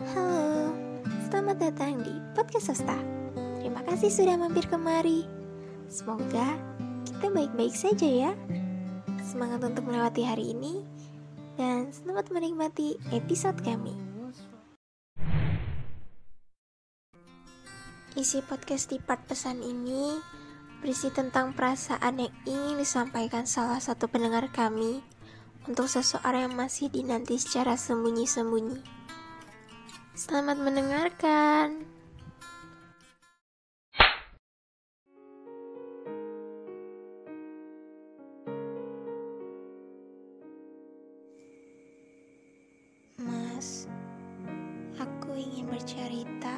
Halo, selamat datang di Podcast Sosta. Terima kasih sudah mampir kemari. Semoga kita baik-baik saja ya. Semangat untuk melewati hari ini dan selamat menikmati episode kami. Isi podcast di part pesan ini berisi tentang perasaan yang ingin disampaikan salah satu pendengar kami untuk seseorang yang masih dinanti secara sembunyi-sembunyi. Selamat mendengarkan. Mas, aku ingin bercerita.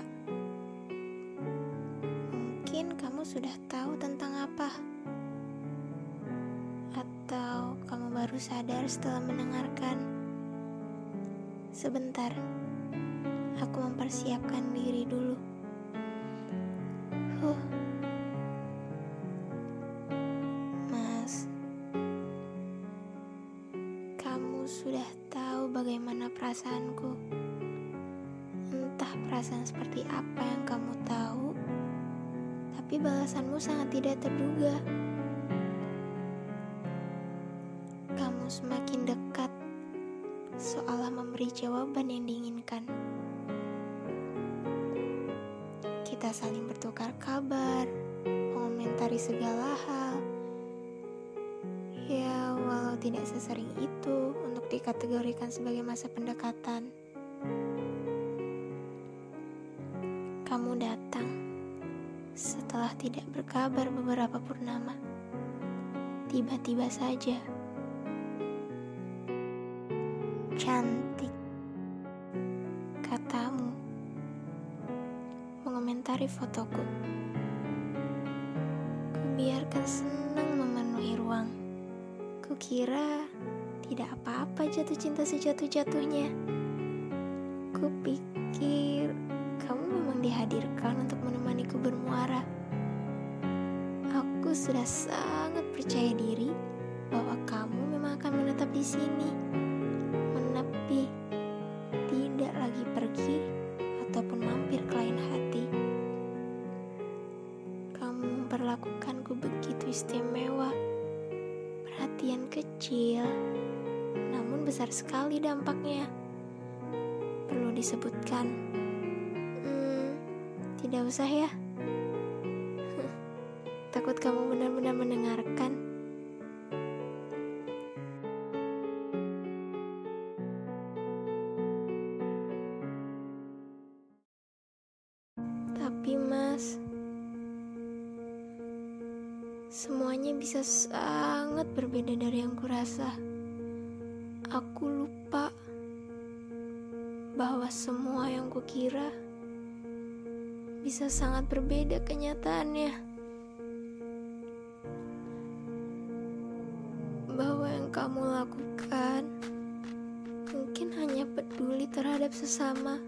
Mungkin kamu sudah tahu tentang apa? Atau kamu baru sadar setelah mendengarkan? Sebentar, aku mempersiapkan diri dulu. Mas, kamu sudah tahu bagaimana perasaanku. Entah perasaan seperti apa yang kamu tahu, tapi balasanmu sangat tidak terduga. Kamu semakin dekat, seolah memberi jawaban yang diinginkan. Kita saling bertukar kabar, mengomentari segala hal. Ya, walau tidak sesering itu untuk dikategorikan sebagai masa pendekatan. Kamu datang setelah tidak berkabar beberapa purnama. Tiba-tiba saja. Cantik, katamu, mengomentari fotoku. Kubiarkan senang memenuhi ruang. Kukira tidak apa-apa jatuh cinta sejatuh-jatuhnya. Kupikir kamu memang dihadirkan untuk menemaniku bermuara. Aku sudah sangat percaya diri bahwa kamu memang akan menetap di sini, menepi, tidak lagi pergi ataupun mampir ke lain hati. Kamu memperlakukanku begitu istimewa. Perhatian kecil, namun besar sekali dampaknya. Perlu disebutkan? Tidak usah ya. Takut kamu benar-benar mendengarkan. Tapi Mas, semuanya bisa sangat berbeda dari yang kurasa. Aku lupa bahwa semua yang kukira bisa sangat berbeda kenyataannya. Bahwa yang kamu lakukan mungkin hanya peduli terhadap sesama,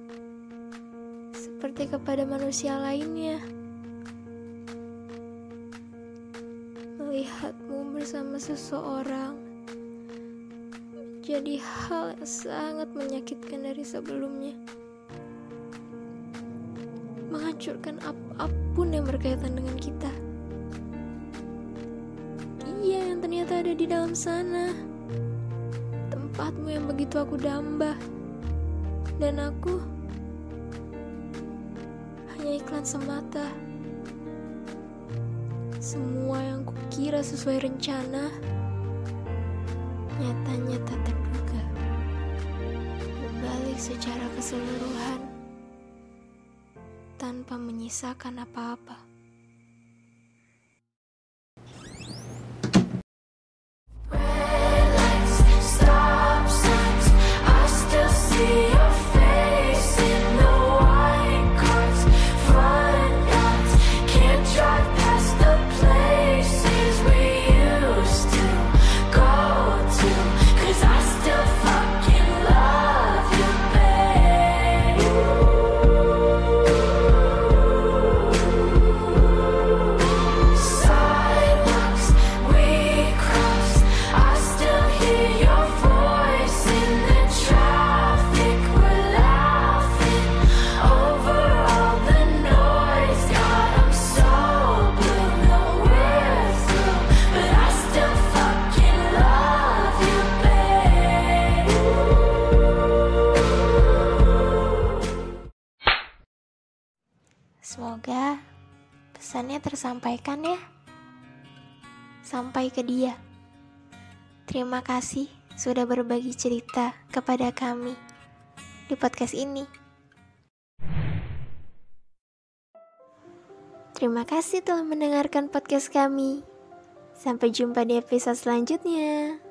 seperti kepada manusia lainnya. Melihatmu bersama seseorang menjadi hal yang sangat menyakitkan dari sebelumnya. Menghancurkan apapun yang berkaitan dengan kita. Dia yang ternyata ada di dalam sana. Tempatmu yang begitu aku damba. Dan aku hanya iklan semata. Semua yang kukira sesuai rencana nyatanya tak terduga berbalik secara keseluruhan tanpa menyisakan apa-apa. tersampaikan ya. Sampai ke dia. Terima kasih sudah berbagi cerita kepada kami di podcast ini. Terima kasih telah mendengarkan podcast kami. Sampai jumpa di episode selanjutnya.